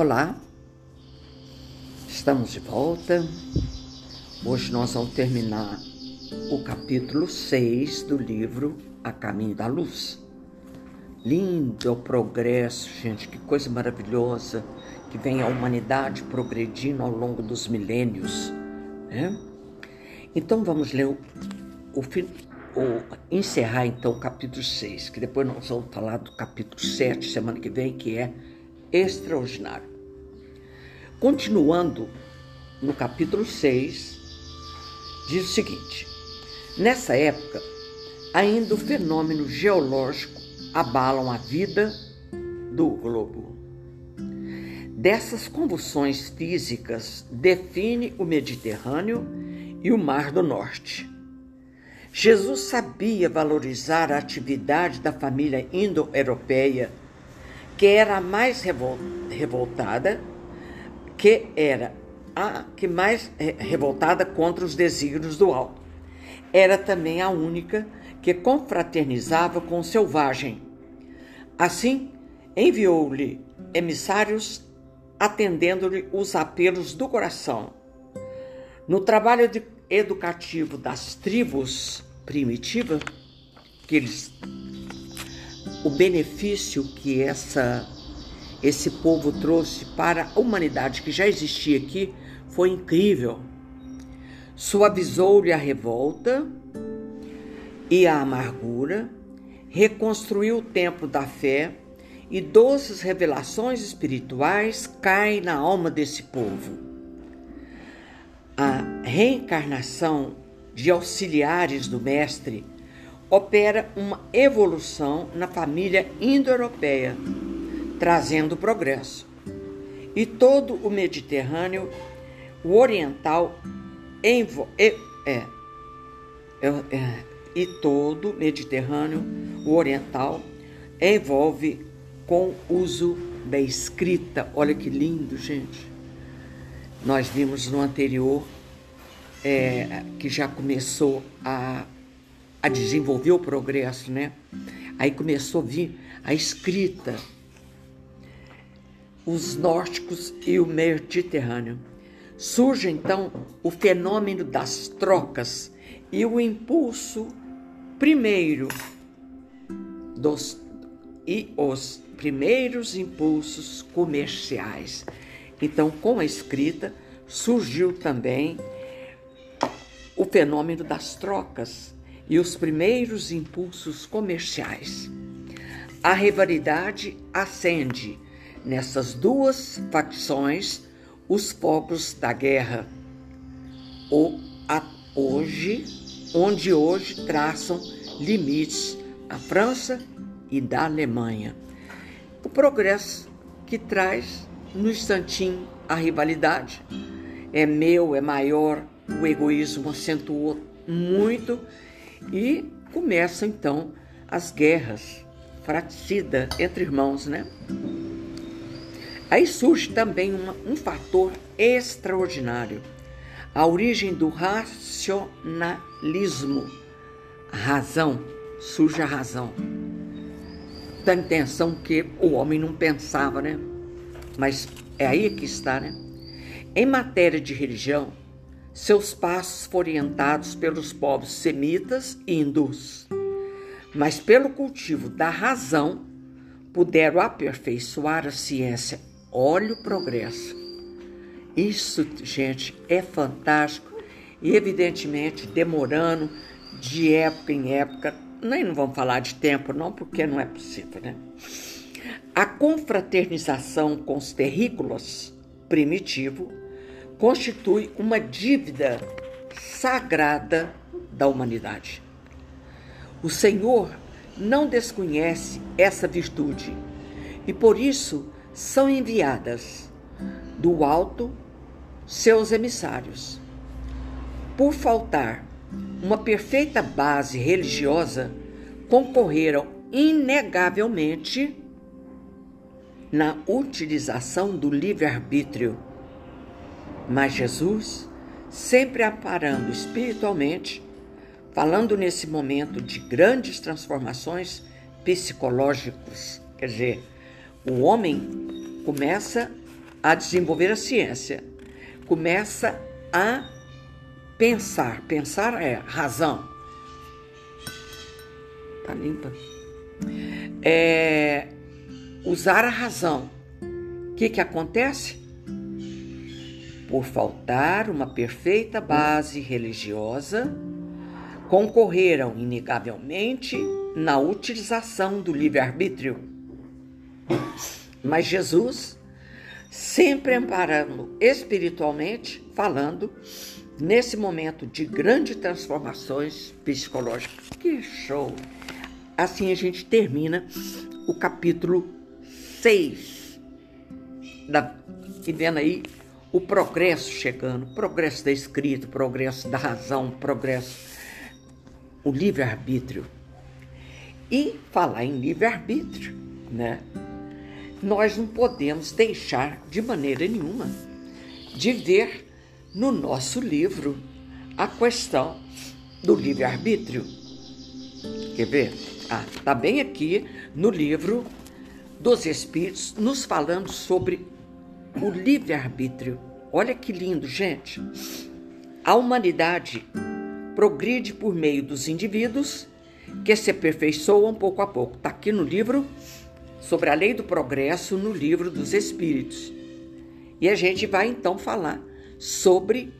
Olá, estamos de volta. Hoje nós vamos terminar o capítulo 6 do livro A Caminho da Luz. Lindo é o progresso, gente, que coisa maravilhosa que vem a humanidade progredindo ao longo dos milênios, né? Então vamos ler encerrar então o capítulo 6, que depois nós vamos falar do capítulo 7 semana que vem, que é extraordinário. Continuando no capítulo 6, diz o seguinte: nessa época, ainda o fenômeno geológico abalam a vida do globo. Dessas convulsões físicas define o Mediterrâneo e o Mar do Norte. Jesus sabia valorizar a atividade da família indo-europeia, que era a mais revoltada, revoltada contra os desígnios do alto. Era também a única que confraternizava com o selvagem. Assim, enviou-lhe emissários, atendendo-lhe os apelos do coração. No trabalho educativo das tribos primitivas, que eles... O benefício que esse povo trouxe para a humanidade que já existia aqui foi incrível. Suavizou-lhe a revolta e a amargura, reconstruiu o templo da fé e doces revelações espirituais caem na alma desse povo. A reencarnação de auxiliares do mestre opera uma evolução na família indo-europeia, trazendo progresso. E todo o Mediterrâneo, o Oriental, envolve com uso da escrita. Olha que lindo, gente. Nós vimos no anterior que já começou a desenvolver o progresso, né? Aí começou a vir a escrita, os nórdicos e o Mediterrâneo. Surge então o fenômeno das trocas e o impulso os primeiros impulsos comerciais. Então, com a escrita surgiu também o fenômeno das trocas e os primeiros impulsos comerciais. A rivalidade acende nessas duas facções os fogos da guerra, onde hoje traçam limites à França e da Alemanha. O progresso que traz no instantinho a rivalidade. É meu, é maior, o egoísmo acentuou muito. E começam então as guerras fratricidas entre irmãos, né? Aí surge também um fator extraordinário, a origem do racionalismo. Surge a razão. Da intenção que o homem não pensava, né? Mas é aí que está, né? Em matéria de religião, seus passos foram orientados pelos povos semitas e hindus, mas pelo cultivo da razão puderam aperfeiçoar a ciência. Olha o progresso. Isso, gente, é fantástico e, evidentemente, demorando de época em época. Nem não vamos falar de tempo, não, porque não é possível, né? A confraternização com os terrícolas primitivo constitui uma dívida sagrada da humanidade. O Senhor não desconhece essa virtude e por isso são enviadas do alto seus emissários. Por faltar uma perfeita base religiosa, concorreram inegavelmente na utilização do livre-arbítrio. Mas Jesus, sempre amparando espiritualmente, falando nesse momento de grandes transformações psicológicas, quer dizer, o homem começa a desenvolver a ciência, começa a pensar. Pensar é razão. Tá limpa? É usar a razão. O que acontece? Por faltar uma perfeita base religiosa, concorreram inegavelmente na utilização do livre-arbítrio. Mas Jesus, sempre amparando espiritualmente, falando nesse momento de grandes transformações psicológicas. Que show! Assim a gente termina o capítulo 6. E vendo aí o progresso chegando, progresso da escrita, progresso da razão, progresso, o livre-arbítrio. E falar em livre-arbítrio, né? Nós não podemos deixar de maneira nenhuma de ver no nosso livro a questão do livre-arbítrio. Quer ver? Ah, tá bem aqui no Livro dos Espíritos, nos falando sobre o livre-arbítrio. Olha que lindo, gente. A humanidade progride por meio dos indivíduos que se aperfeiçoam pouco a pouco. Está aqui no livro sobre a lei do progresso, no Livro dos Espíritos. E a gente vai então falar sobre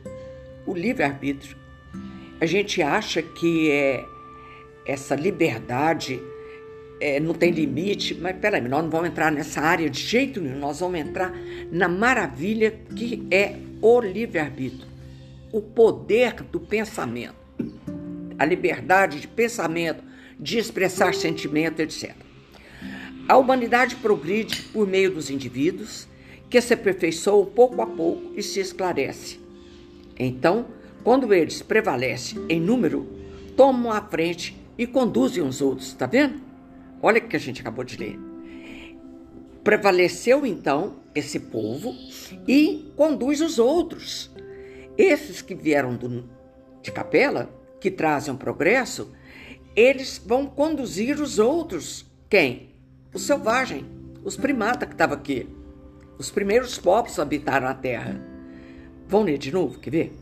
o livre-arbítrio. A gente acha que essa liberdade não tem limite, mas peraí, nós não vamos entrar nessa área de jeito nenhum, nós vamos entrar na maravilha que é o livre-arbítrio, o poder do pensamento, a liberdade de pensamento, de expressar sentimento, etc. A humanidade progride por meio dos indivíduos que se aperfeiçoam pouco a pouco e se esclarece. Então, quando eles prevalecem em número, tomam a frente e conduzem os outros, tá vendo? Olha o que a gente acabou de ler. Prevaleceu, então, esse povo e conduz os outros. Esses que vieram de capela, que trazem um progresso, eles vão conduzir os outros. Quem? Os selvagens, os primatas que estavam aqui. Os primeiros povos habitaram a terra. Vão ler de novo, quer ver?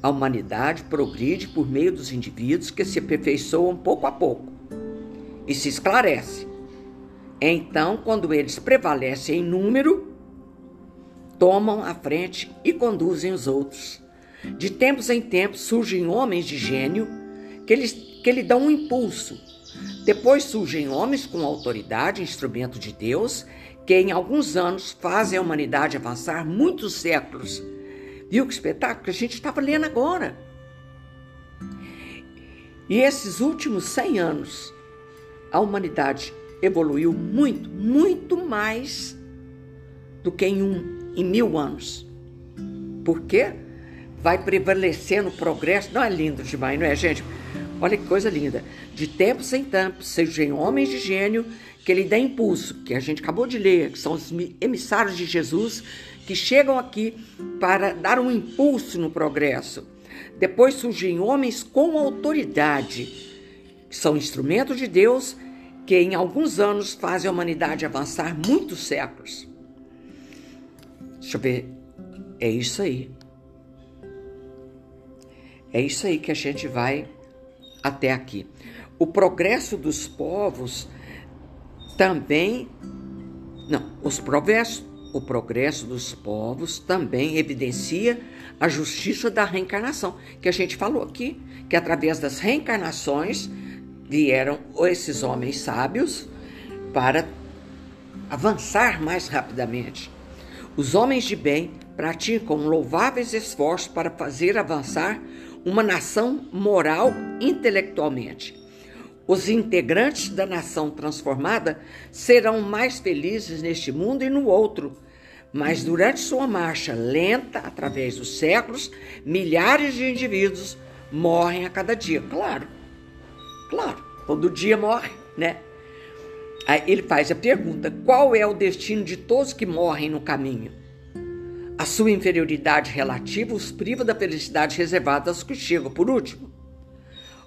A humanidade progride por meio dos indivíduos que se aperfeiçoam pouco a pouco e se esclarece. Então, quando eles prevalecem em número, tomam a frente e conduzem os outros. De tempos em tempos surgem homens de gênio que lhe dão um impulso. Depois surgem homens com autoridade, instrumento de Deus, que em alguns anos fazem a humanidade avançar muitos séculos. Viu que espetáculo que a gente estava lendo agora? E esses últimos 100 anos, a humanidade evoluiu muito, muito mais do que em 1000 anos. Por quê? Vai prevalecendo o progresso. Não é lindo demais, não é, gente? Olha que coisa linda. De tempos em tempos, surgem homens de gênio que lhe dá impulso, que a gente acabou de ler, que são os emissários de Jesus, que chegam aqui para dar um impulso no progresso. Depois surgem homens com autoridade, que são instrumentos de Deus, que em alguns anos fazem a humanidade avançar muitos séculos. Deixa eu ver. É isso aí. É isso aí que a gente vai até aqui. O progresso dos povos também... Não, o progresso dos povos também evidencia a justiça da reencarnação, que a gente falou aqui, que através das reencarnações vieram esses homens sábios para avançar mais rapidamente. Os homens de bem praticam louváveis esforços para fazer avançar uma nação moral intelectualmente. Os integrantes da nação transformada serão mais felizes neste mundo e no outro, mas durante sua marcha lenta, através dos séculos, milhares de indivíduos morrem a cada dia. Claro, claro, todo dia morre, né? Aí ele faz a pergunta: qual é o destino de todos que morrem no caminho? A sua inferioridade relativa os priva da felicidade reservada aos que chegam por último.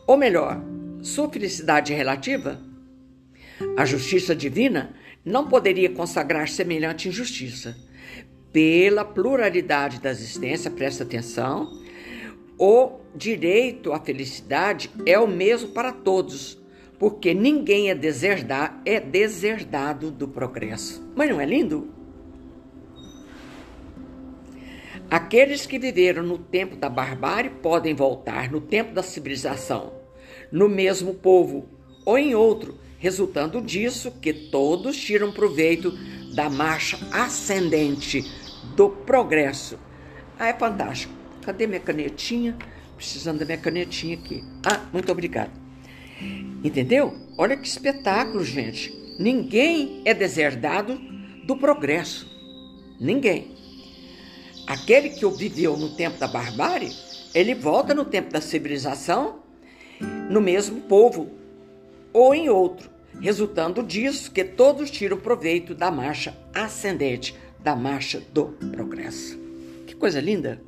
Ou melhor, sua felicidade relativa? A justiça divina não poderia consagrar semelhante injustiça. pela pluralidade da existência, presta atenção, o direito à felicidade é o mesmo para todos, porque ninguém é deserdado do progresso. Mas não é lindo? Aqueles que viveram no tempo da barbárie podem voltar no tempo da civilização, no mesmo povo ou em outro, resultando disso que todos tiram proveito da marcha ascendente do progresso. Ah, é fantástico. Cadê minha canetinha? Precisando da minha canetinha aqui. Ah, muito obrigado. Entendeu? Olha que espetáculo, gente. Ninguém é deserdado do progresso. Ninguém. Aquele que viveu no tempo da barbárie, ele volta no tempo da civilização, no mesmo povo ou em outro, resultando disso que todos tiram proveito da marcha ascendente, da marcha do progresso. Que coisa linda!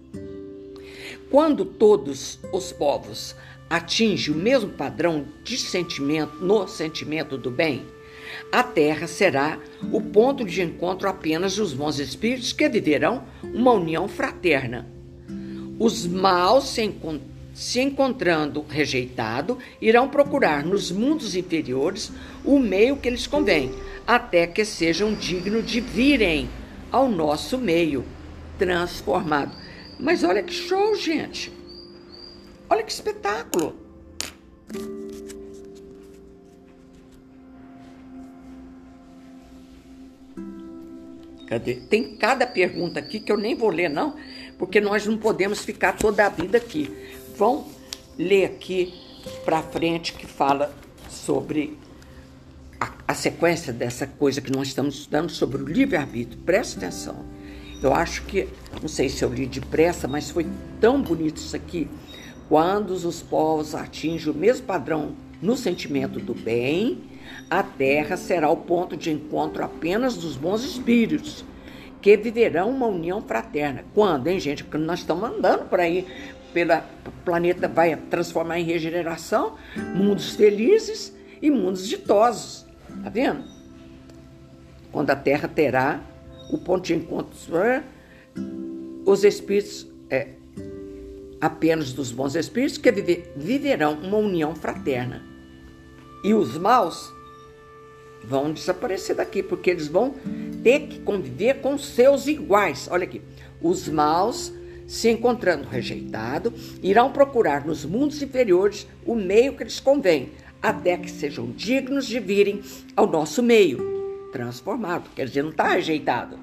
Quando todos os povos atingem o mesmo padrão de sentimento, no sentimento do bem, a Terra será o ponto de encontro apenas dos bons espíritos que viverão uma união fraterna. Os maus se encontrando rejeitados, irão procurar nos mundos inferiores o meio que lhes convém, até que sejam dignos de virem ao nosso meio transformado. Mas olha que show, gente! Olha que espetáculo! Cadê? Tem cada pergunta aqui que eu nem vou ler, não, porque nós não podemos ficar toda a vida aqui. Vão ler aqui para frente que fala sobre a sequência dessa coisa que nós estamos estudando sobre o livre-arbítrio. Presta atenção. Eu acho que, não sei se eu li depressa, mas foi tão bonito isso aqui. Quando os povos atingem o mesmo padrão no sentimento do bem, a Terra será o ponto de encontro apenas dos bons espíritos, que viverão uma união fraterna. Quando, hein, gente? Porque nós estamos andando por aí, o planeta vai transformar em regeneração, mundos felizes e mundos ditosos. Tá vendo? Quando a Terra terá o ponto de encontro, os espíritos, apenas dos bons espíritos, que viverão uma união fraterna. E os maus vão desaparecer daqui, porque eles vão ter que conviver com seus iguais. Olha aqui, os maus, se encontrando rejeitados, irão procurar nos mundos inferiores o meio que lhes convém, até que sejam dignos de virem ao nosso meio transformado. Quer dizer, não está rejeitado.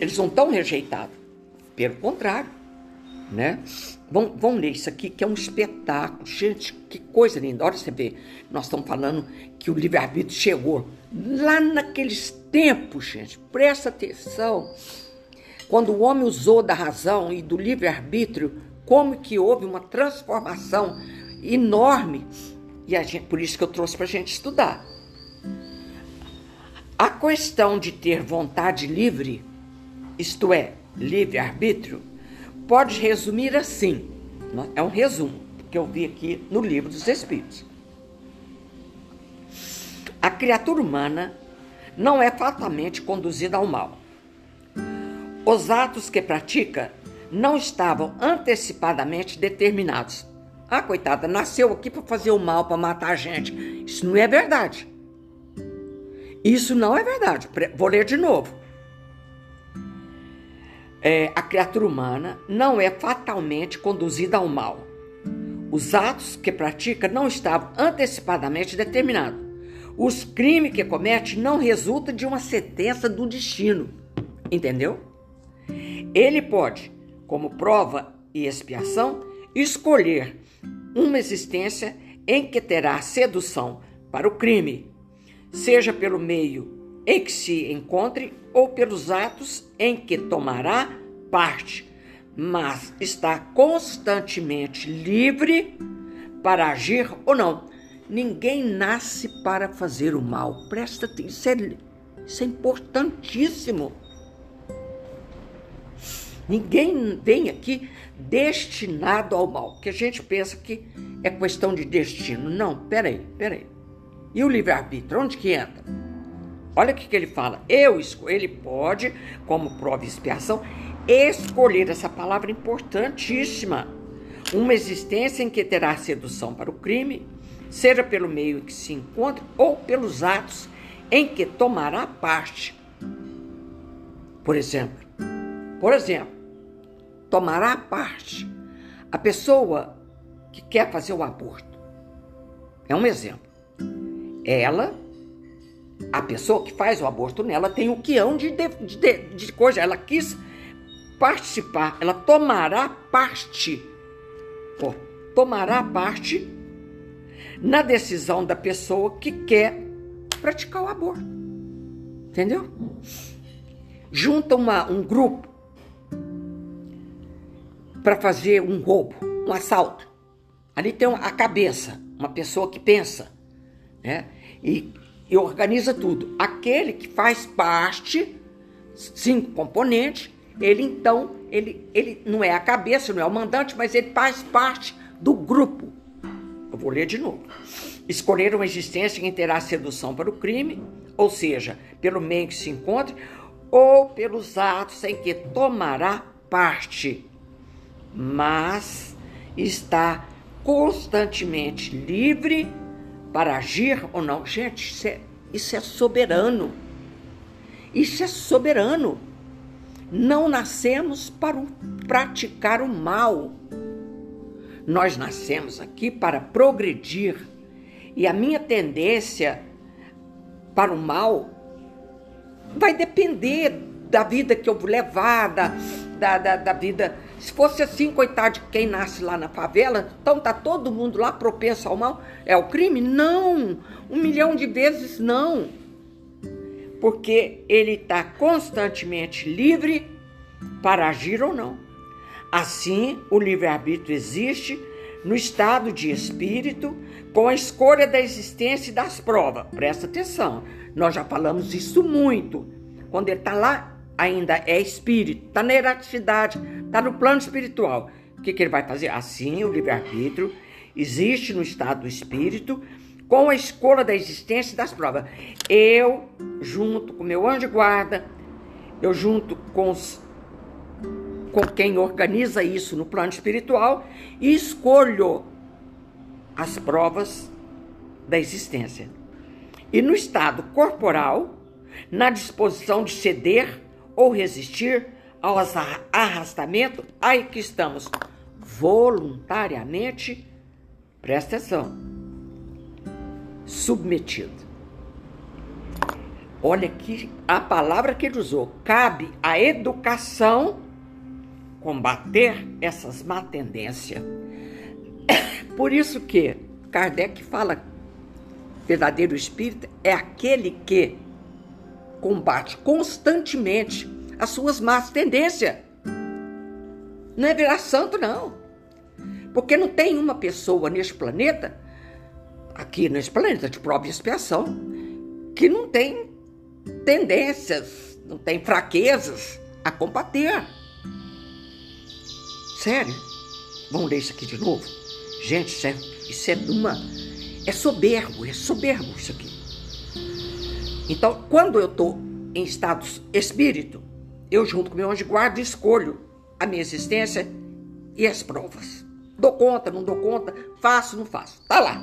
Eles não estão rejeitados. Pelo contrário, né? Vão ler isso aqui, que é um espetáculo. Gente, que coisa linda. Olha, você vê, nós estamos falando que o livre-arbítrio chegou lá naqueles tempos, gente. Presta atenção. Quando o homem usou da razão e do livre-arbítrio, como que houve uma transformação enorme. E por isso que eu trouxe para a gente estudar. A questão de ter vontade livre, isto é, livre-arbítrio, pode resumir assim. É um resumo que eu vi aqui no Livro dos Espíritos. A criatura humana não é fatalmente conduzida ao mal. Os atos que pratica não estavam antecipadamente determinados. Ah, coitada, nasceu aqui para fazer o mal, para matar a gente. Isso não é verdade. Isso não é verdade. Vou ler de novo. A criatura humana não é fatalmente conduzida ao mal. Os atos que pratica não estavam antecipadamente determinados. Os crimes que comete não resultam de uma sentença do destino. Entendeu? Ele pode, como prova e expiação, escolher uma existência em que terá sedução para o crime, seja pelo meio em que se encontre ou pelos atos em que tomará parte, mas está constantemente livre para agir ou não. Ninguém nasce para fazer o mal. Presta atenção, isso é importantíssimo. Ninguém vem aqui destinado ao mal, porque a gente pensa que é questão de destino. Não, peraí. E o livre-arbítrio, onde que entra? Olha o que ele fala. Ele pode, como prova e expiação, escolher essa palavra importantíssima. Uma existência em que terá sedução para o crime, seja pelo meio que se encontre ou pelos atos em que tomará parte. Por exemplo, tomará parte a pessoa que quer fazer o aborto. É um exemplo. A pessoa que faz o aborto nela tem o quião de coisa. Ela quis participar, ela tomará parte. Tomará parte na decisão da pessoa que quer praticar o aborto. Entendeu? Junta um grupo para fazer um roubo, um assalto. Ali tem a cabeça, uma pessoa que pensa, né? E organiza tudo. Aquele que faz parte, 5 componentes, ele então, ele não é a cabeça, não é o mandante, mas ele faz parte do grupo. Eu vou ler de novo. Escolher uma existência que terá sedução para o crime, ou seja, pelo meio que se encontre, ou pelos atos em que tomará parte, mas está constantemente livre para agir ou não. Gente, isso é soberano. Isso é soberano. Não nascemos para praticar o mal. Nós nascemos aqui para progredir. E a minha tendência para o mal vai depender da vida que eu vou levar, da vida. Se fosse assim, coitado de quem nasce lá na favela, então tá todo mundo lá propenso ao mal, é o crime? Não, 1 milhão de vezes não. Porque ele tá constantemente livre para agir ou não. Assim, o livre-arbítrio existe no estado de espírito com a escolha da existência e das provas. Presta atenção, nós já falamos isso muito. Quando ele tá lá, ainda é espírito, está na erraticidade, está no plano espiritual. O que ele vai fazer? Assim, o livre-arbítrio existe no estado do espírito com a escolha da existência e das provas. Eu, junto com meu anjo de guarda, eu junto com quem organiza isso no plano espiritual, escolho as provas da existência. E no estado corporal, na disposição de ceder ou resistir ao arrastamento, aí que estamos voluntariamente, presta atenção, submetido. Olha aqui a palavra que ele usou. Cabe à educação combater essas má tendências. Por isso que Kardec fala, verdadeiro espírito é aquele que combate constantemente as suas más tendências. Não é virar santo, não. Porque não tem uma pessoa neste planeta, aqui nesse planeta de prova e expiação, que não tem tendências, não tem fraquezas a combater. Sério? Vamos ler isso aqui de novo? Gente, é soberbo, isso aqui. Então, quando eu estou em estado espírito, eu junto com meu anjo de guarda escolho a minha existência e as provas. Dou conta, não dou conta, faço, não faço. Tá lá.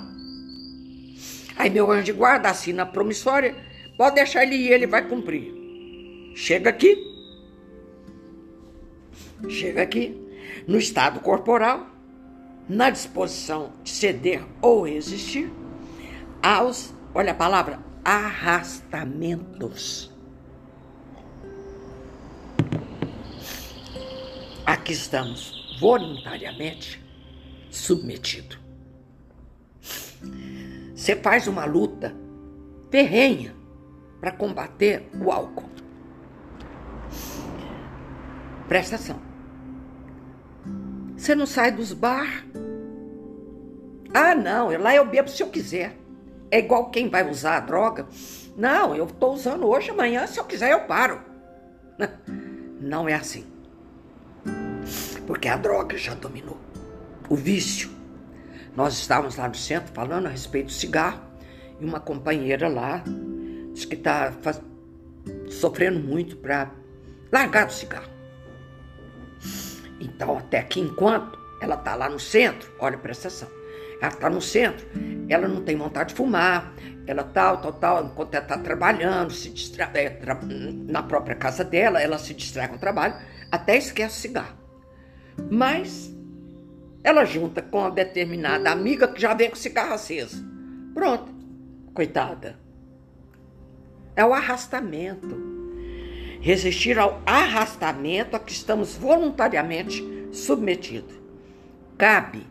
Aí meu anjo de guarda assina a promissória, pode deixar ele ir, ele vai cumprir. Chega aqui, no estado corporal, na disposição de ceder ou resistir aos, olha a palavra, arrastamentos. Aqui estamos voluntariamente submetido. Você faz uma luta ferrenha para combater o álcool. Presta atenção. Você não sai dos bar. Ah, não, lá eu bebo se eu quiser. É igual quem vai usar a droga. Não, eu estou usando hoje, amanhã, se eu quiser, eu paro. Não é assim. Porque a droga já dominou. O vício Nós estávamos lá no centro falando a respeito do cigarro e uma companheira lá disse que está sofrendo muito para largar o cigarro. Então, até que enquanto ela está lá no centro, olha, presta atenção, ela está no centro, ela não tem vontade de fumar, ela tal, enquanto ela está trabalhando, se distrai, na própria casa dela, ela se distrai com o trabalho, até esquece o cigarro. Mas ela junta com uma determinada amiga que já vem com o cigarro aceso. Pronto, coitada. É o arrastamento. Resistir ao arrastamento a que estamos voluntariamente submetidos. Cabe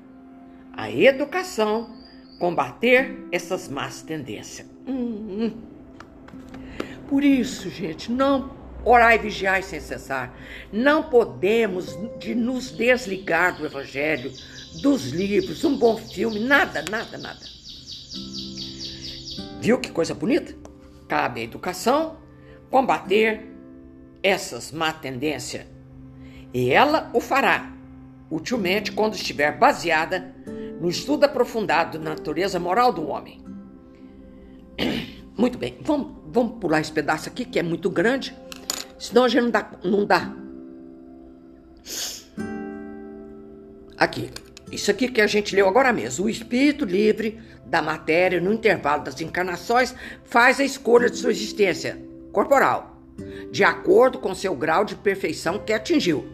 à educação combater essas más tendências. Por isso, gente, não orai e vigiai sem cessar. Não podemos nos desligar do Evangelho, dos livros, um bom filme, nada. Viu que coisa bonita? Cabe à educação combater essas má tendência, e ela o fará utilmente quando estiver baseada no estudo aprofundado da natureza moral do homem. Muito bem, vamos pular esse pedaço aqui que é muito grande, senão a gente não dá. Aqui, isso aqui que a gente leu agora mesmo. O espírito livre da matéria no intervalo das encarnações faz a escolha de sua existência corporal de acordo com seu grau de perfeição que atingiu.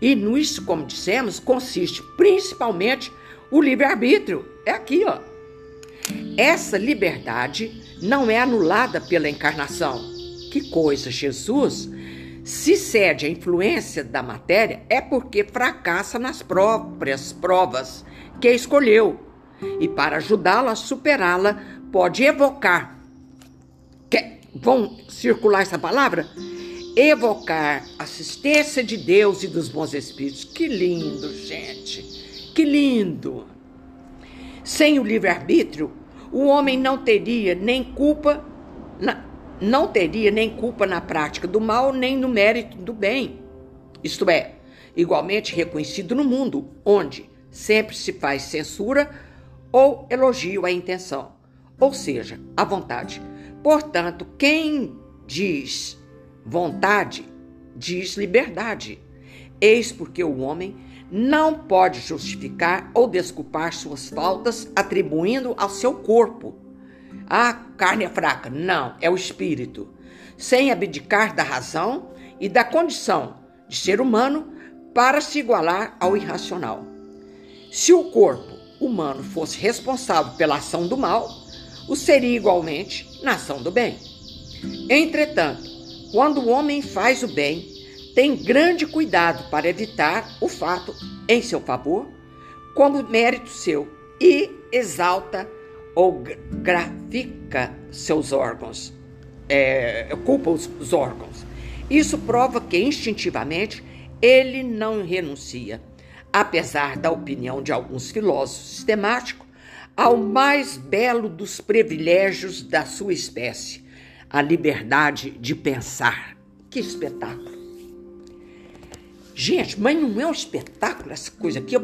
E nisso, como dissemos, consiste principalmente o livre-arbítrio. É aqui, ó. Essa liberdade não é anulada pela encarnação. Que coisa, Jesus! Se cede à influência da matéria, é porque fracassa nas próprias provas que escolheu. E para ajudá-la a superá-la, pode evocar... Vão circular essa palavra? Evocar assistência de Deus e dos bons espíritos. Que lindo, gente. Que lindo. Sem o livre-arbítrio, o homem não teria nem culpa na prática do mal, nem no mérito do bem. Isto é, igualmente reconhecido no mundo, onde sempre se faz censura ou elogio à intenção, ou seja, à vontade. Portanto, quem diz vontade, diz liberdade. Eis porque o homem não pode justificar ou desculpar suas faltas atribuindo ao seu corpo. A carne é fraca. Não, é o espírito. Sem abdicar da razão e da condição de ser humano para se igualar ao irracional. Se o corpo humano fosse responsável pela ação do mal, o seria igualmente na ação do bem. Entretanto, quando o homem faz o bem, tem grande cuidado para evitar o fato em seu favor, como mérito seu, e exalta ou grafica seus órgãos, culpa os órgãos. Isso prova que instintivamente ele não renuncia, apesar da opinião de alguns filósofos sistemáticos, ao mais belo dos privilégios da sua espécie, a liberdade de pensar. Que espetáculo! Gente, mas não é um espetáculo essa coisa aqui?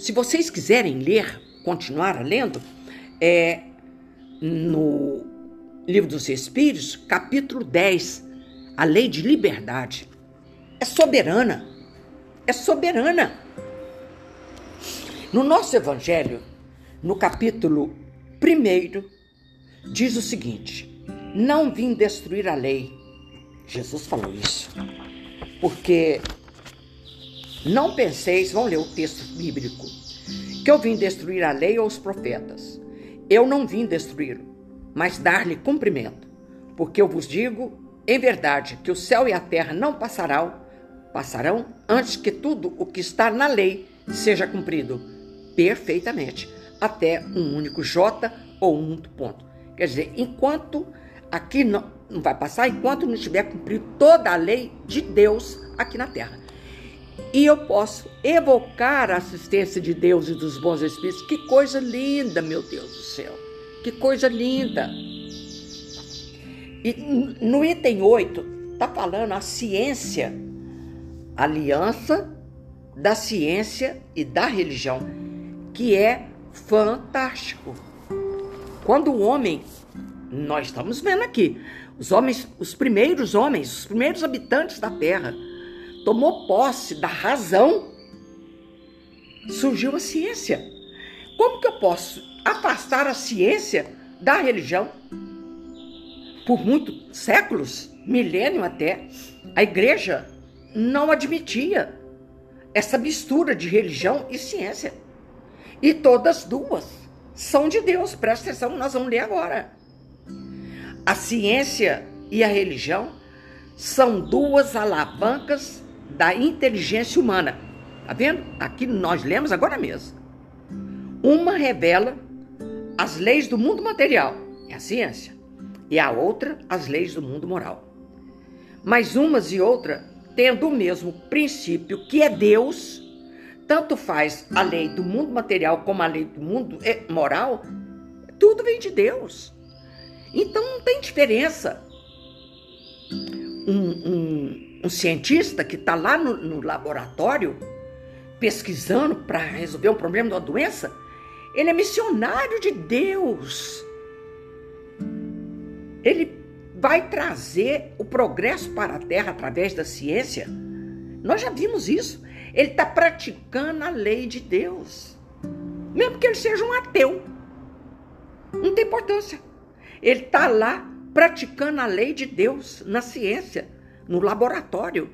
Se vocês quiserem ler, continuar lendo, no Livro dos Espíritos, capítulo 10, a lei de liberdade. É soberana. No nosso Evangelho, no capítulo 1, diz o seguinte: não vim destruir a lei. Jesus falou isso. Porque não penseis, vão ler o texto bíblico, que eu vim destruir a lei ou os profetas. Eu não vim destruí-lo, mas dar-lhe cumprimento. Porque eu vos digo, em verdade, que o céu e a terra não passarão antes que tudo o que está na lei seja cumprido perfeitamente. Até um único J ou um único ponto. Quer dizer, enquanto aqui não vai passar, enquanto não tiver cumprido toda a lei de Deus aqui na Terra. E eu posso evocar a assistência de Deus e dos bons espíritos. Que coisa linda, meu Deus do céu. Que coisa linda. E no item 8, está falando a ciência, a aliança da ciência e da religião, que é fantástico. Quando o homem, nós estamos vendo aqui, os homens, os primeiros habitantes da Terra, tomou posse da razão, surgiu a ciência. Como que eu posso afastar a ciência da religião? Por muitos séculos, milênio até, a igreja não admitia essa mistura de religião e ciência. E todas duas são de Deus. Presta atenção, nós vamos ler agora. A ciência e a religião são duas alavancas da inteligência humana. Tá vendo? Aqui nós lemos agora mesmo. Uma revela as leis do mundo material, é a ciência, e a outra as leis do mundo moral. Mas umas e outra, tendo o mesmo princípio que é Deus, tanto faz a lei do mundo material como a lei do mundo moral, tudo vem de Deus. Então não tem diferença. Um cientista que está lá no laboratório pesquisando para resolver um problema de uma doença, ele é missionário de Deus. Ele vai trazer o progresso para a Terra através da ciência. Nós já vimos isso. Ele está praticando a lei de Deus. Mesmo que ele seja um ateu, não tem importância. Ele está lá praticando a lei de Deus na ciência, no laboratório.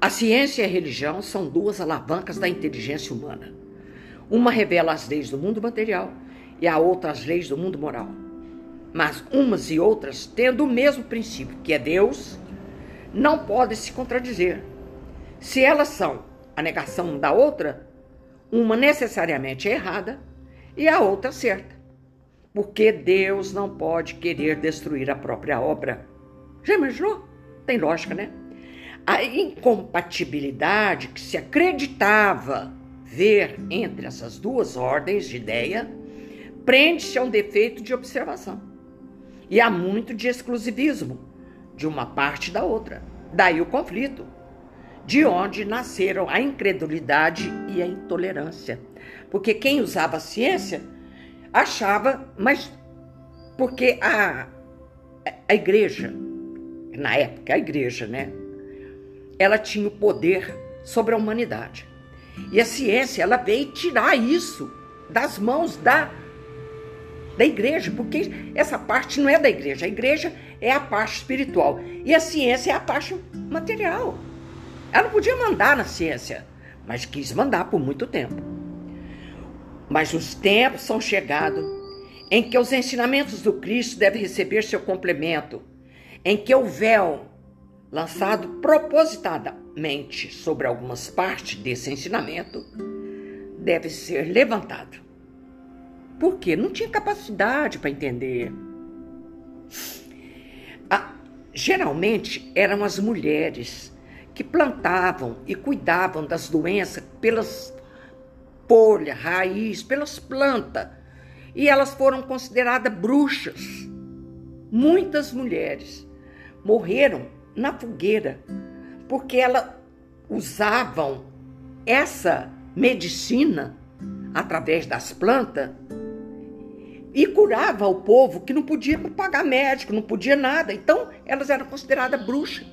A ciência e a religião são duas alavancas da inteligência humana. Uma revela as leis do mundo material e a outra as leis do mundo moral. Mas umas e outras, tendo o mesmo princípio, que é Deus, não podem se contradizer. Se elas são a negação da outra, uma necessariamente é errada e a outra certa. Porque Deus não pode querer destruir a própria obra. Já imaginou? Tem lógica, né? A incompatibilidade que se acreditava ver entre essas duas ordens de ideia prende-se a um defeito de observação. E há muito de exclusivismo de uma parte da outra. Daí o conflito, de onde nasceram a incredulidade e a intolerância. Porque quem usava a ciência achava, mas porque a igreja, na época a igreja, né? Ela tinha o poder sobre a humanidade. E a ciência, ela veio tirar isso das mãos da igreja, porque essa parte não é da igreja. A igreja é a parte espiritual e a ciência é a parte material. Ela não podia mandar na ciência, mas quis mandar por muito tempo. Mas os tempos são chegados em que os ensinamentos do Cristo devem receber seu complemento, em que o véu, lançado propositadamente sobre algumas partes desse ensinamento, deve ser levantado. Porque não tinha capacidade para entender. Geralmente eram as mulheres que plantavam e cuidavam das doenças pelas folhas, raiz, pelas plantas. E elas foram consideradas bruxas. Muitas mulheres morreram na fogueira porque elas usavam essa medicina através das plantas e curava o povo que não podia pagar médico, não podia nada. Então, elas eram consideradas bruxas.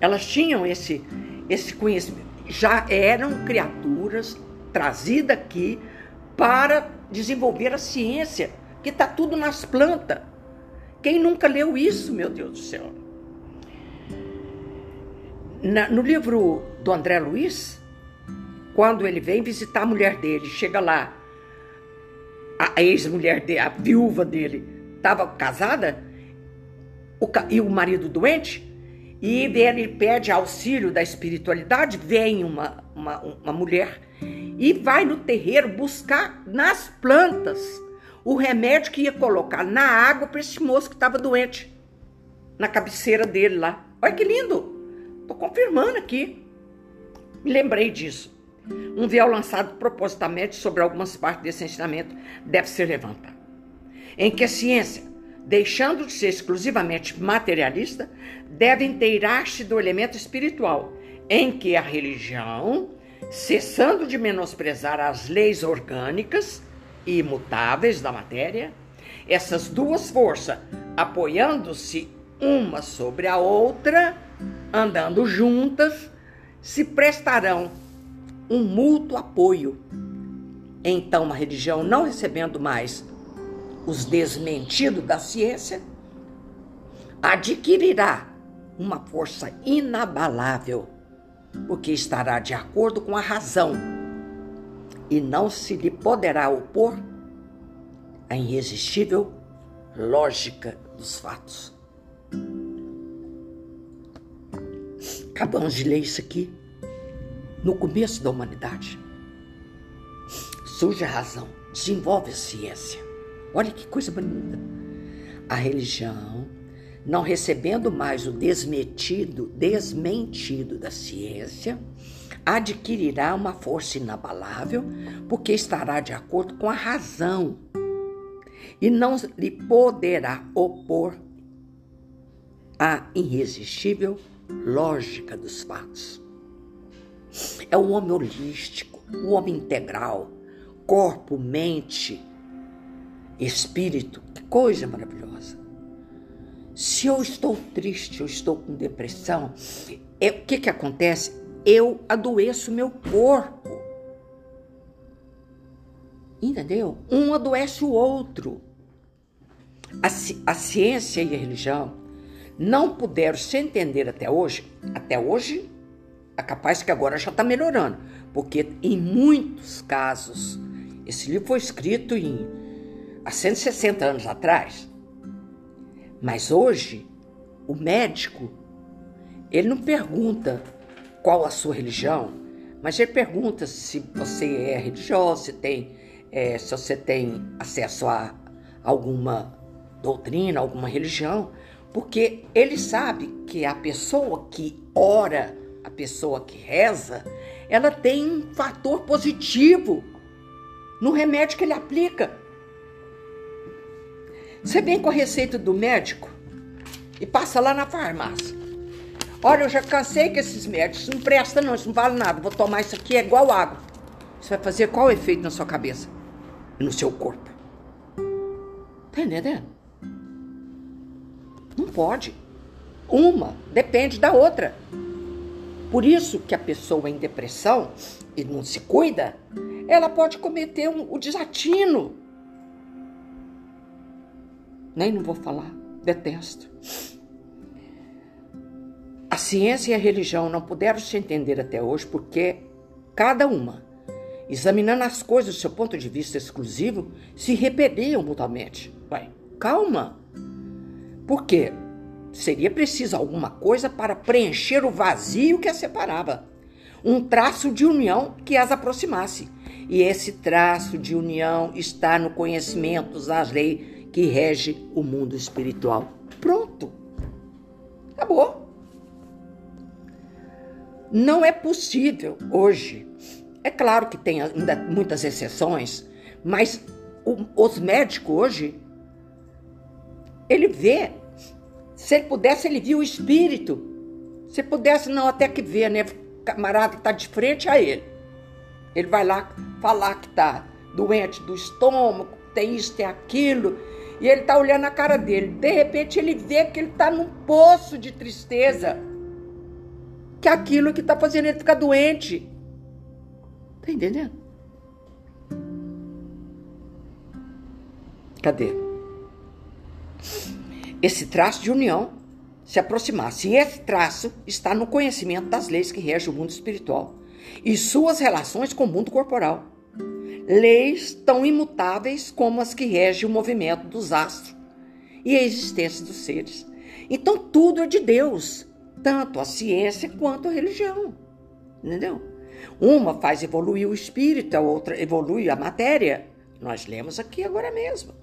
Elas tinham esse conhecimento. Já eram criaturas trazidas aqui para desenvolver a ciência, que está tudo nas plantas. Quem nunca leu isso, meu Deus do céu? No livro do André Luiz, quando ele vem visitar a mulher dele, chega lá, a ex-mulher dele, a viúva dele, estava casada e o marido doente, e ele pede auxílio da espiritualidade, vem uma mulher e vai no terreiro buscar nas plantas o remédio que ia colocar na água para esse moço que estava doente, na cabeceira dele lá. Olha que lindo! Estou confirmando aqui. Me lembrei disso. Um véu lançado propositadamente sobre algumas partes desse ensinamento deve ser levantado. Em que a ciência, deixando de ser exclusivamente materialista, deve inteirar-se do elemento espiritual, em que a religião cessando de menosprezar as leis orgânicas e imutáveis da matéria, essas duas forças, apoiando-se uma sobre a outra, andando juntas, se prestarão um mútuo apoio. Então, uma religião não recebendo mais os desmentidos da ciência, adquirirá uma força inabalável, o que estará de acordo com a razão, e não se lhe poderá opor a irresistível lógica dos fatos. Acabamos de ler isso aqui. No começo da humanidade, surge a razão, desenvolve a ciência. Olha que coisa bonita. A religião, não recebendo mais o desmentido da ciência, adquirirá uma força inabalável, porque estará de acordo com a razão e não lhe poderá opor a irresistível lógica dos fatos. É o homem holístico, o homem integral, corpo, mente, espírito. Que coisa maravilhosa. Se eu estou triste, eu estou com depressão, o que que acontece? Eu adoeço meu corpo. Entendeu? Um adoece o outro. A ciência e a religião não puderam se entender até hoje. Até hoje, é capaz que agora já está melhorando. Porque em muitos casos, esse livro foi escrito há 160 anos atrás. Mas hoje, o médico, ele não pergunta qual a sua religião, mas ele pergunta se você é religioso, se você tem acesso a alguma doutrina, alguma religião, porque ele sabe que a pessoa que ora, a pessoa que reza, ela tem um fator positivo no remédio que ele aplica. Você vem com a receita do médico e passa lá na farmácia. Olha, eu já cansei que esses médicos, isso não presta não, isso não vale nada, vou tomar isso aqui, é igual água. Isso vai fazer qual efeito na sua cabeça e no seu corpo? Tá entendendo? Não pode. Uma depende da outra. Por isso que a pessoa em depressão e não se cuida, ela pode cometer o desatino. Nem não vou falar, detesto. A ciência e a religião não puderam se entender até hoje porque cada uma, examinando as coisas do seu ponto de vista exclusivo, se repeliam mutuamente. Ué, calma, porque seria preciso alguma coisa para preencher o vazio que as separava, um traço de união que as aproximasse. E esse traço de união está no conhecimento das leis que rege o mundo espiritual. Pronto. Acabou. Não é possível hoje. É claro que tem ainda muitas exceções, mas os médicos hoje, ele vê. Se ele pudesse, ele via o espírito. Se pudesse, não, até que vê, né? O camarada que está de frente a ele. Ele vai lá falar que está doente do estômago, tem isso, tem aquilo. E ele tá olhando a cara dele. De repente ele vê que ele tá num poço de tristeza. Que aquilo que tá fazendo ele ficar doente. Tá entendendo? Cadê? Esse traço de união se aproximasse. E esse traço está no conhecimento das leis que regem o mundo espiritual e suas relações com o mundo corporal. Leis tão imutáveis como as que regem o movimento dos astros e a existência dos seres. Então tudo é de Deus, tanto a ciência quanto a religião, entendeu? Uma faz evoluir o espírito, a outra evolui a matéria. Nós lemos aqui agora mesmo.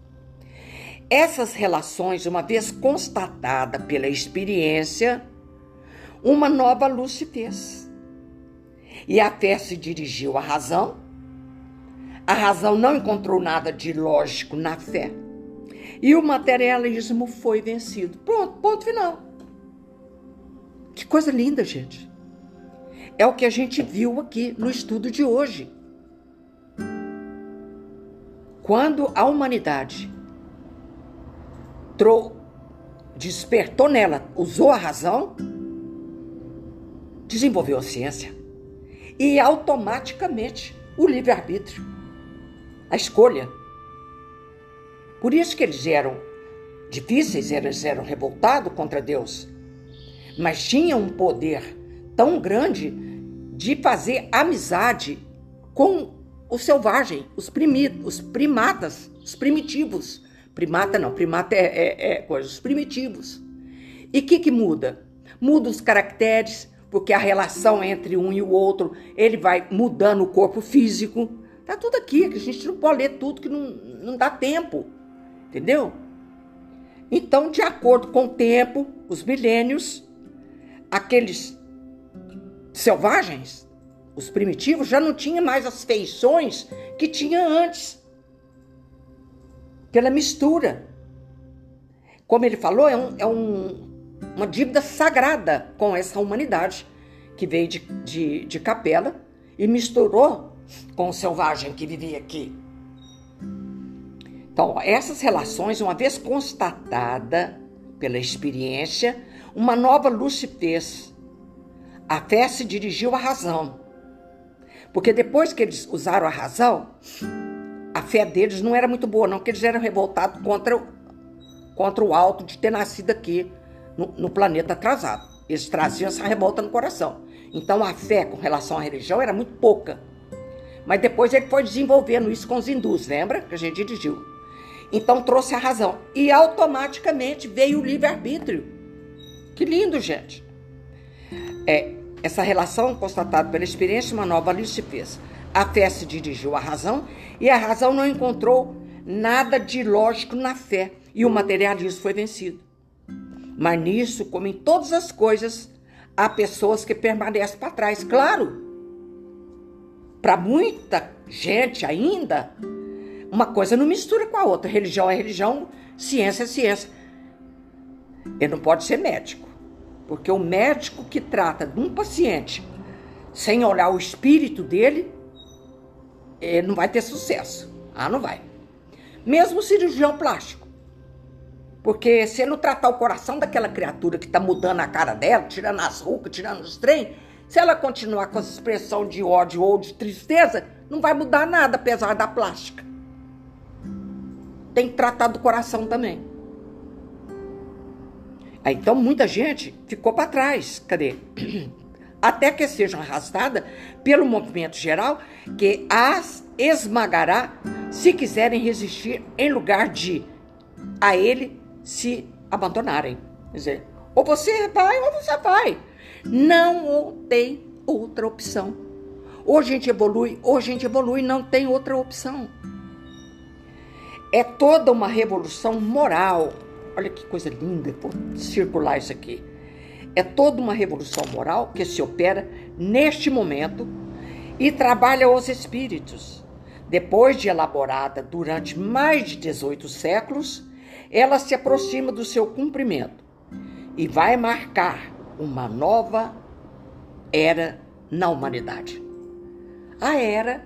Essas relações, uma vez constatada pela experiência, uma nova luz se fez. E a fé se dirigiu à razão. A razão não encontrou nada de lógico na fé. E o materialismo foi vencido. Pronto, ponto final. Que coisa linda, gente. É o que a gente viu aqui no estudo de hoje. Quando a humanidade despertou nela, usou a razão, desenvolveu a ciência. E automaticamente o livre-arbítrio, a escolha. Por isso que eles eram difíceis, eles eram revoltados contra Deus. Mas tinham um poder tão grande de fazer amizade com o selvagem, os primatas, os primitivos. Os primitivos. E o que muda? Muda os caracteres, porque a relação entre um e o outro, ele vai mudando o corpo físico. Tá tudo aqui, que a gente não pode ler tudo, que não dá tempo. Entendeu? Então, de acordo com o tempo, os milênios, aqueles selvagens, os primitivos, já não tinham mais as feições que tinha antes. Pela mistura. Como ele falou, uma dívida sagrada com essa humanidade que veio de capela e misturou com o selvagem que vivia aqui. Então, essas relações, uma vez constatada pela experiência, uma nova luz se fez. A fé se dirigiu à razão. Porque depois que eles usaram a razão, a fé deles não era muito boa, não, porque eles eram revoltados contra o alto de ter nascido aqui, no planeta atrasado. Eles traziam essa revolta no coração. Então a fé com relação à religião era muito pouca. Mas depois ele foi desenvolvendo isso com os hindus, lembra? Que a gente dirigiu. Então trouxe a razão. E automaticamente veio o livre-arbítrio. Que lindo, gente. Essa relação constatada pela experiência, uma nova luz se fez. A fé se dirigiu à razão e a razão não encontrou nada de lógico na fé. E o materialismo foi vencido. Mas nisso, como em todas as coisas, há pessoas que permanecem para trás. Claro, para muita gente ainda, uma coisa não mistura com a outra. Religião é religião, ciência é ciência. Ele não pode ser médico, porque o médico que trata de um paciente sem olhar o espírito dele, ele não vai ter sucesso. Não vai. Mesmo cirurgião plástico. Porque se não tratar o coração daquela criatura que está mudando a cara dela, tirando as rugas, tirando os trem, se ela continuar com essa expressão de ódio ou de tristeza, não vai mudar nada, apesar da plástica. Tem que tratar do coração também. Aí, então, muita gente ficou para trás. Cadê? Até que sejam arrastadas pelo movimento geral, que as esmagará se quiserem resistir em lugar de a ele se abandonarem. Quer dizer, ou você vai ou você vai. Não tem outra opção. Ou a gente evolui, não tem outra opção. É toda uma revolução moral. Olha que coisa linda, vou circular isso aqui. É toda uma revolução moral que se opera neste momento e trabalha os espíritos. Depois de elaborada durante mais de 18 séculos, ela se aproxima do seu cumprimento e vai marcar uma nova era na humanidade. A era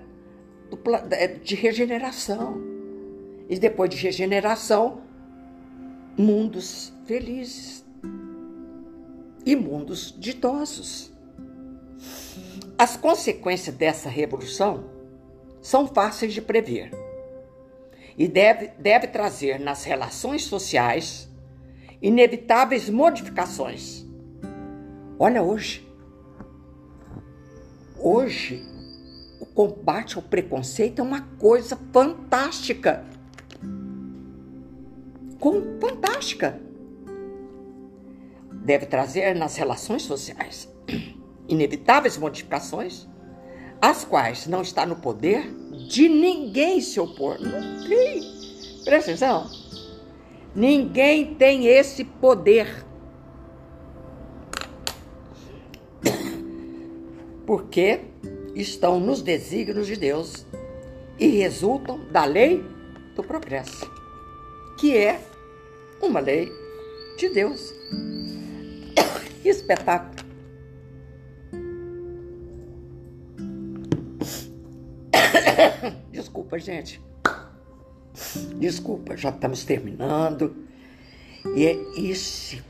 de regeneração. E depois de regeneração, mundos felizes e mundos ditosos. As consequências dessa revolução são fáceis de prever. E deve trazer nas relações sociais inevitáveis modificações. Olha hoje. Hoje, o combate ao preconceito é uma coisa fantástica. Como fantástica. Deve trazer nas relações sociais inevitáveis modificações, as quais não está no poder de ninguém se opor. Não tem. Presta atenção. Ninguém tem esse poder. Porque estão nos desígnios de Deus e resultam da lei do progresso, que é uma lei de Deus. Que espetáculo! Desculpa, gente. Desculpa, já estamos terminando. E é esse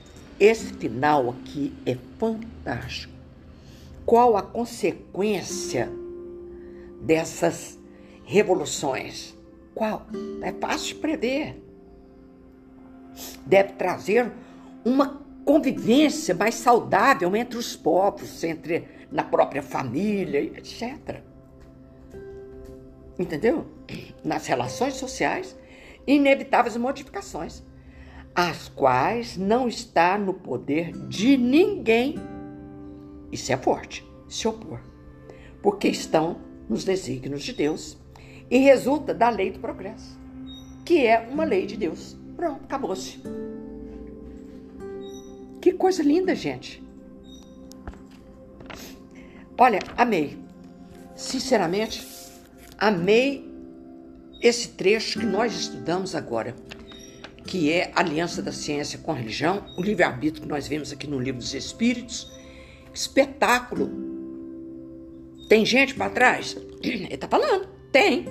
final aqui é fantástico. Qual a consequência dessas revoluções? Qual? É fácil de prever. Deve trazer uma convivência mais saudável entre os povos, entre na própria família, etc. Entendeu? Nas relações sociais, inevitáveis modificações, as quais não está no poder de ninguém, isso é forte, se opor, porque estão nos desígnios de Deus e resulta da lei do progresso, que é uma lei de Deus. Pronto, acabou-se. Que coisa linda, gente. Olha, amei. Sinceramente, amei esse trecho que nós estudamos agora, que é a aliança da ciência com a religião, o livre-arbítrio que nós vemos aqui no Livro dos Espíritos. Espetáculo. Tem gente para trás? Ele está falando. Tem.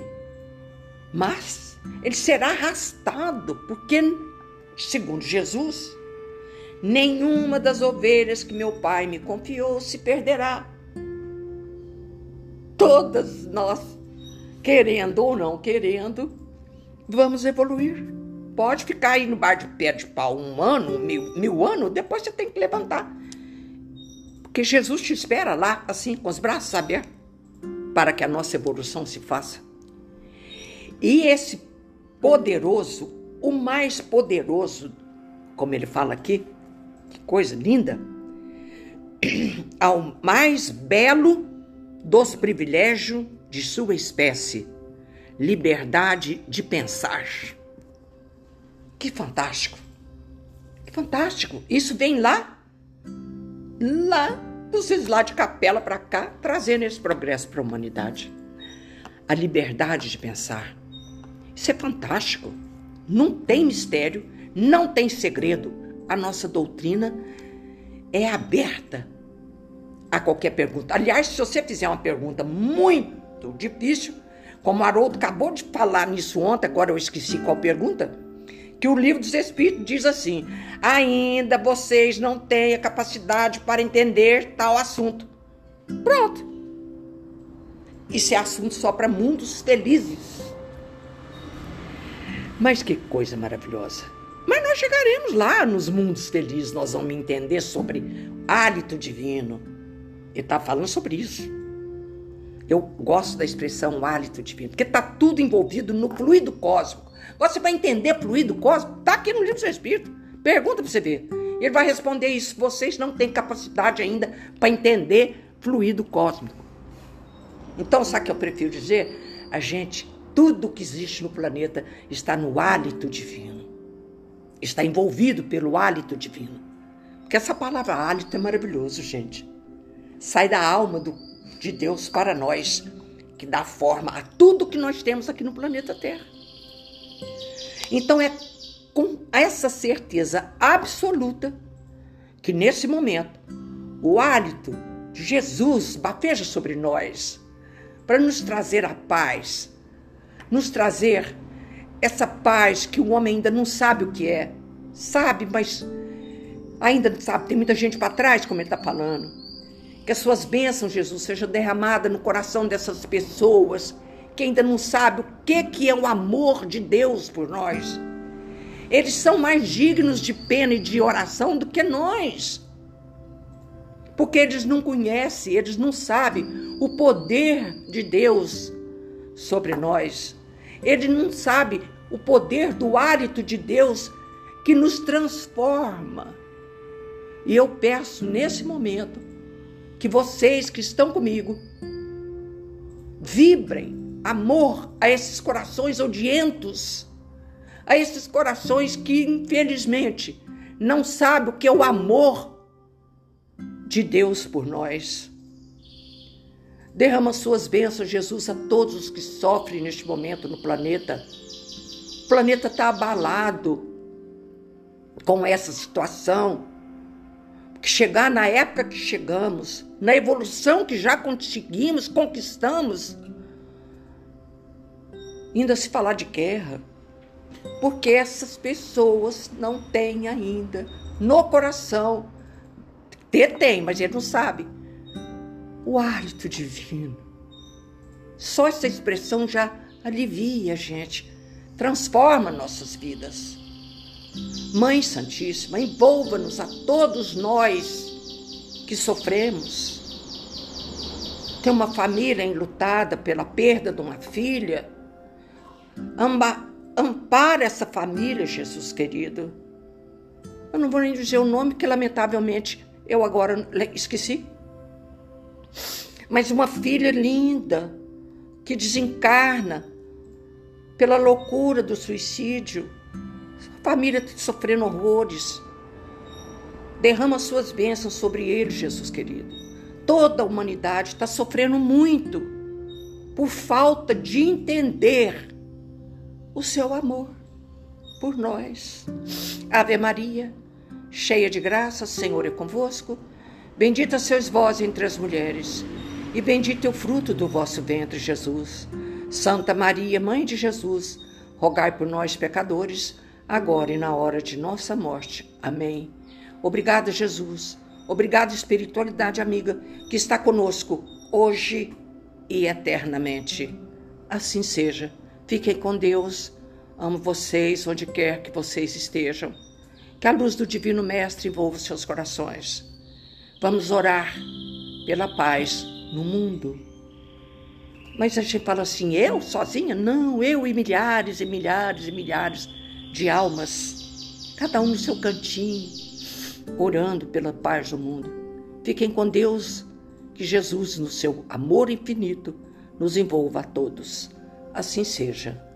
Mas ele será arrastado, porque, segundo Jesus, nenhuma das ovelhas que meu Pai me confiou se perderá. Todas nós, querendo ou não querendo, vamos evoluir. Pode ficar aí no bar de pé de pau um ano, mil anos, depois você tem que levantar. Porque Jesus te espera lá, assim, com os braços abertos, para que a nossa evolução se faça. E esse poderoso, o mais poderoso, como ele fala aqui, que coisa linda, ao mais belo dos privilégios de sua espécie, liberdade de pensar. Que fantástico! Que fantástico! Isso vem lá dos lá de Capela para cá, trazendo esse progresso para a humanidade. A liberdade de pensar. Isso é fantástico. Não tem mistério, não tem segredo. A nossa doutrina é aberta a qualquer pergunta. Aliás, se você fizer uma pergunta muito difícil, como o Haroldo acabou de falar nisso ontem, agora eu esqueci qual pergunta, que o Livro dos Espíritos diz assim: ainda vocês não têm a capacidade para entender tal assunto. Pronto. Isso é assunto só para mundos felizes. Mas que coisa maravilhosa. Mas nós chegaremos lá nos mundos felizes, nós vamos entender sobre hálito divino. Ele está falando sobre isso. Eu gosto da expressão hálito divino, porque está tudo envolvido no fluido cósmico. Agora você vai entender fluido cósmico, está aqui no Livro do Seu Espírito. Pergunta para você ver. Ele vai responder isso. Vocês não têm capacidade ainda para entender fluido cósmico. Então, sabe o que eu prefiro dizer? A gente... Tudo que existe no planeta está no hálito divino. Está envolvido pelo hálito divino. Porque essa palavra hálito é maravilhoso, gente. Sai da alma de Deus para nós, que dá forma a tudo que nós temos aqui no planeta Terra. Então é com essa certeza absoluta que nesse momento o hálito de Jesus bafeja sobre nós para nos trazer a paz, nos trazer essa paz que o homem ainda não sabe o que é. Sabe, mas ainda não sabe. Tem muita gente para trás, como ele está falando. Que as suas bênçãos, Jesus, sejam derramadas no coração dessas pessoas que ainda não sabem o que é o amor de Deus por nós. Eles são mais dignos de pena e de oração do que nós. Porque eles não conhecem, eles não sabem o poder de Deus sobre nós. Ele não sabe o poder do hálito de Deus que nos transforma. E eu peço nesse momento que vocês que estão comigo vibrem amor a esses corações odientos, a esses corações que infelizmente não sabem o que é o amor de Deus por nós. Derrama suas bênçãos, Jesus, a todos os que sofrem neste momento no planeta. O planeta está abalado com essa situação. Porque chegar na época que chegamos, na evolução que já conseguimos, conquistamos, ainda se falar de guerra, porque essas pessoas não têm ainda no coração, tem, mas ele não sabe, o hálito divino. Só essa expressão já alivia a gente, transforma nossas vidas. Mãe Santíssima, envolva-nos a todos nós que sofremos. Tem uma família enlutada pela perda de uma filha. Ampara essa família, Jesus querido. Eu não vou nem dizer o nome, que lamentavelmente eu agora esqueci. Mas uma filha linda que desencarna pela loucura do suicídio. A família sofrendo horrores. Derrama suas bênçãos sobre ele, Jesus querido. Toda a humanidade está sofrendo muito por falta de entender o seu amor por nós. Ave Maria, cheia de graça, o Senhor é convosco. Bendita sois vós entre as mulheres, e bendito é o fruto do vosso ventre, Jesus. Santa Maria, Mãe de Jesus, rogai por nós, pecadores, agora e na hora de nossa morte. Amém. Obrigado, Jesus. Obrigado, espiritualidade amiga, que está conosco hoje e eternamente. Assim seja. Fiquem com Deus. Amo vocês onde quer que vocês estejam. Que a luz do Divino Mestre envolva os seus corações. Vamos orar pela paz no mundo. Mas a gente fala assim, eu sozinha? Não, eu e milhares e milhares e milhares de almas, cada um no seu cantinho, orando pela paz do mundo. Fiquem com Deus, que Jesus, no seu amor infinito, nos envolva a todos. Assim seja.